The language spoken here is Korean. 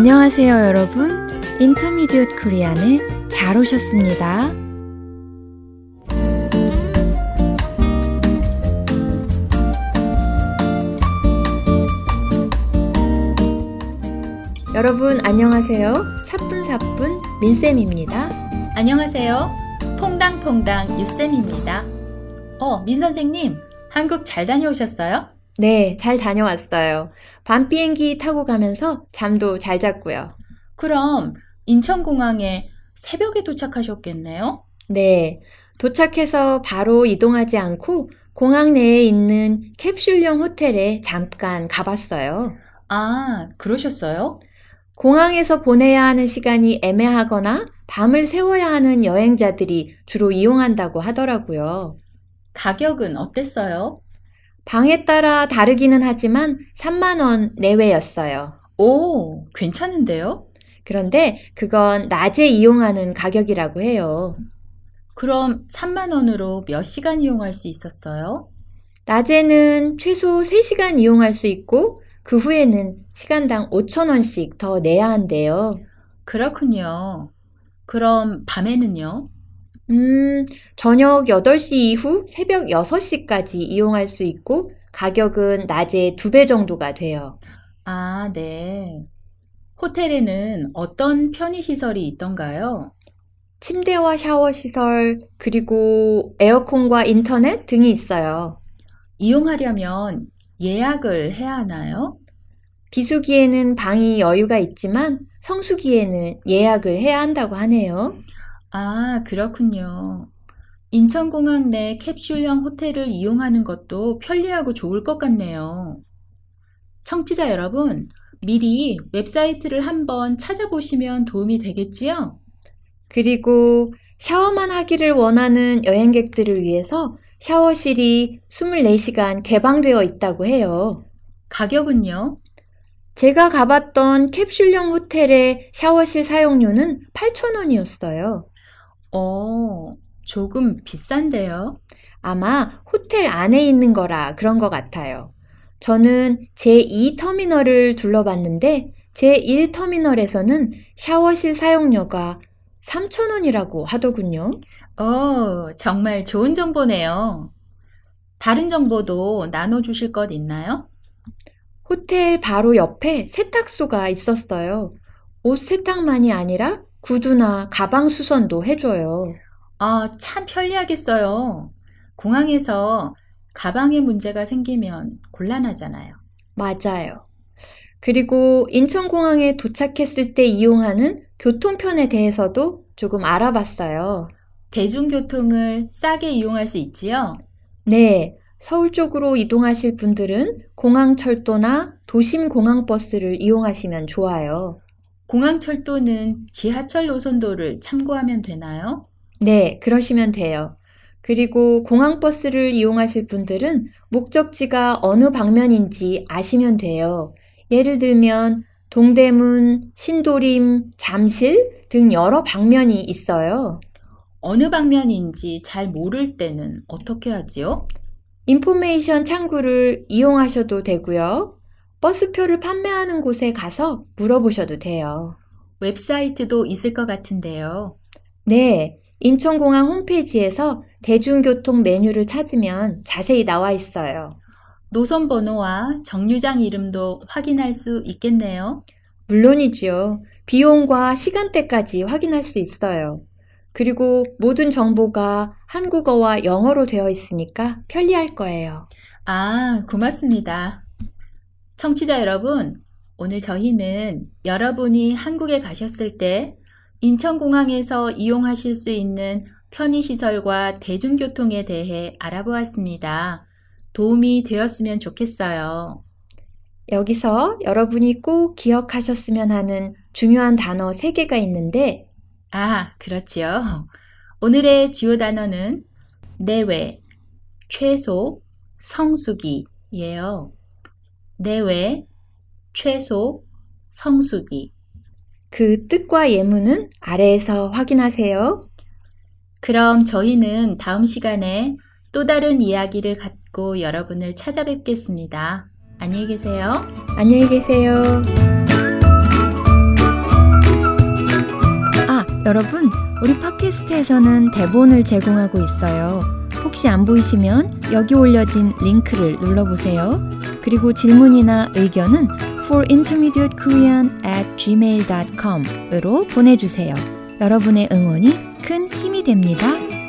안녕하세요 여러분, 인터미디엇 코리안에 잘 오셨습니다. 여러분 안녕하세요. 사뿐사뿐 민쌤입니다. 안녕하세요. 퐁당퐁당 유쌤입니다. 민 선생님, 한국 잘 다녀오셨어요? 네, 잘 다녀왔어요. 밤 비행기 타고 가면서 잠도 잘 잤고요. 그럼 인천공항에 새벽에 도착하셨겠네요? 네, 도착해서 바로 이동하지 않고 공항 내에 있는 캡슐형 호텔에 잠깐 가봤어요. 아, 그러셨어요? 공항에서 보내야 하는 시간이 애매하거나 밤을 새워야 하는 여행자들이 주로 이용한다고 하더라고요. 가격은 어땠어요? 방에 따라 다르기는 하지만 3만 원 내외였어요. 오, 괜찮은데요? 그런데 그건 낮에 이용하는 가격이라고 해요. 그럼 3만 원으로 몇 시간 이용할 수 있었어요? 낮에는 최소 3시간 이용할 수 있고 그 후에는 시간당 5,000원씩 더 내야 한대요. 그렇군요. 그럼 밤에는요? 저녁 8시 이후 새벽 6시까지 이용할 수 있고 가격은 낮에 2배 정도가 돼요. 아, 네. 호텔에는 어떤 편의시설이 있던가요? 침대와 샤워 시설, 그리고 에어컨과 인터넷 등이 있어요. 이용하려면 예약을 해야 하나요? 비수기에는 방이 여유가 있지만 성수기에는 예약을 해야 한다고 하네요. 아, 그렇군요. 인천공항 내 캡슐형 호텔을 이용하는 것도 편리하고 좋을 것 같네요. 청취자 여러분, 미리 웹사이트를 한번 찾아보시면 도움이 되겠지요? 그리고 샤워만 하기를 원하는 여행객들을 위해서 샤워실이 24시간 개방되어 있다고 해요. 가격은요? 제가 가봤던 캡슐형 호텔의 샤워실 사용료는 8,000원이었어요. 조금 비싼데요? 아마 호텔 안에 있는 거라 그런 것 같아요. 저는 제2터미널을 둘러봤는데 제1터미널에서는 샤워실 사용료가 3,000원이라고 하더군요. 정말 좋은 정보네요. 다른 정보도 나눠주실 것 있나요? 호텔 바로 옆에 세탁소가 있었어요. 옷 세탁만이 아니라 구두나 가방 수선도 해줘요. 아, 참 편리하겠어요. 공항에서 가방에 문제가 생기면 곤란하잖아요. 맞아요. 그리고 인천공항에 도착했을 때 이용하는 교통편에 대해서도 조금 알아봤어요. 대중교통을 싸게 이용할 수 있지요? 네, 서울 쪽으로 이동하실 분들은 공항철도나 도심공항버스를 이용하시면 좋아요. 공항철도는 지하철 노선도를 참고하면 되나요? 네, 그러시면 돼요. 그리고 공항버스를 이용하실 분들은 목적지가 어느 방면인지 아시면 돼요. 예를 들면 동대문, 신도림, 잠실 등 여러 방면이 있어요. 어느 방면인지 잘 모를 때는 어떻게 하지요? 인포메이션 창구를 이용하셔도 되고요. 버스표를 판매하는 곳에 가서 물어보셔도 돼요. 웹사이트도 있을 것 같은데요. 네, 인천공항 홈페이지에서 대중교통 메뉴를 찾으면 자세히 나와 있어요. 노선 번호와 정류장 이름도 확인할 수 있겠네요. 물론이지요. 비용과 시간대까지 확인할 수 있어요. 그리고 모든 정보가 한국어와 영어로 되어 있으니까 편리할 거예요. 아, 고맙습니다. 청취자 여러분, 오늘 저희는 여러분이 한국에 가셨을 때 인천공항에서 이용하실 수 있는 편의시설과 대중교통에 대해 알아보았습니다. 도움이 되었으면 좋겠어요. 여기서 여러분이 꼭 기억하셨으면 하는 중요한 단어 3개가 있는데, 아, 그렇지요. 오늘의 주요 단어는 내외, 최소, 성수기예요. 내외, 최소, 성수기. 그 뜻과 예문은 아래에서 확인하세요. 그럼 저희는 다음 시간에 또 다른 이야기를 갖고 여러분을 찾아뵙겠습니다. 안녕히 계세요. 안녕히 계세요. 여러분, 우리 팟캐스트에서는 대본을 제공하고 있어요. 혹시 안 보이시면 여기 올려진 링크를 눌러보세요. 그리고 질문이나 의견은 forintermediatekorean@gmail.com으로 보내주세요. 여러분의 응원이 큰 힘이 됩니다.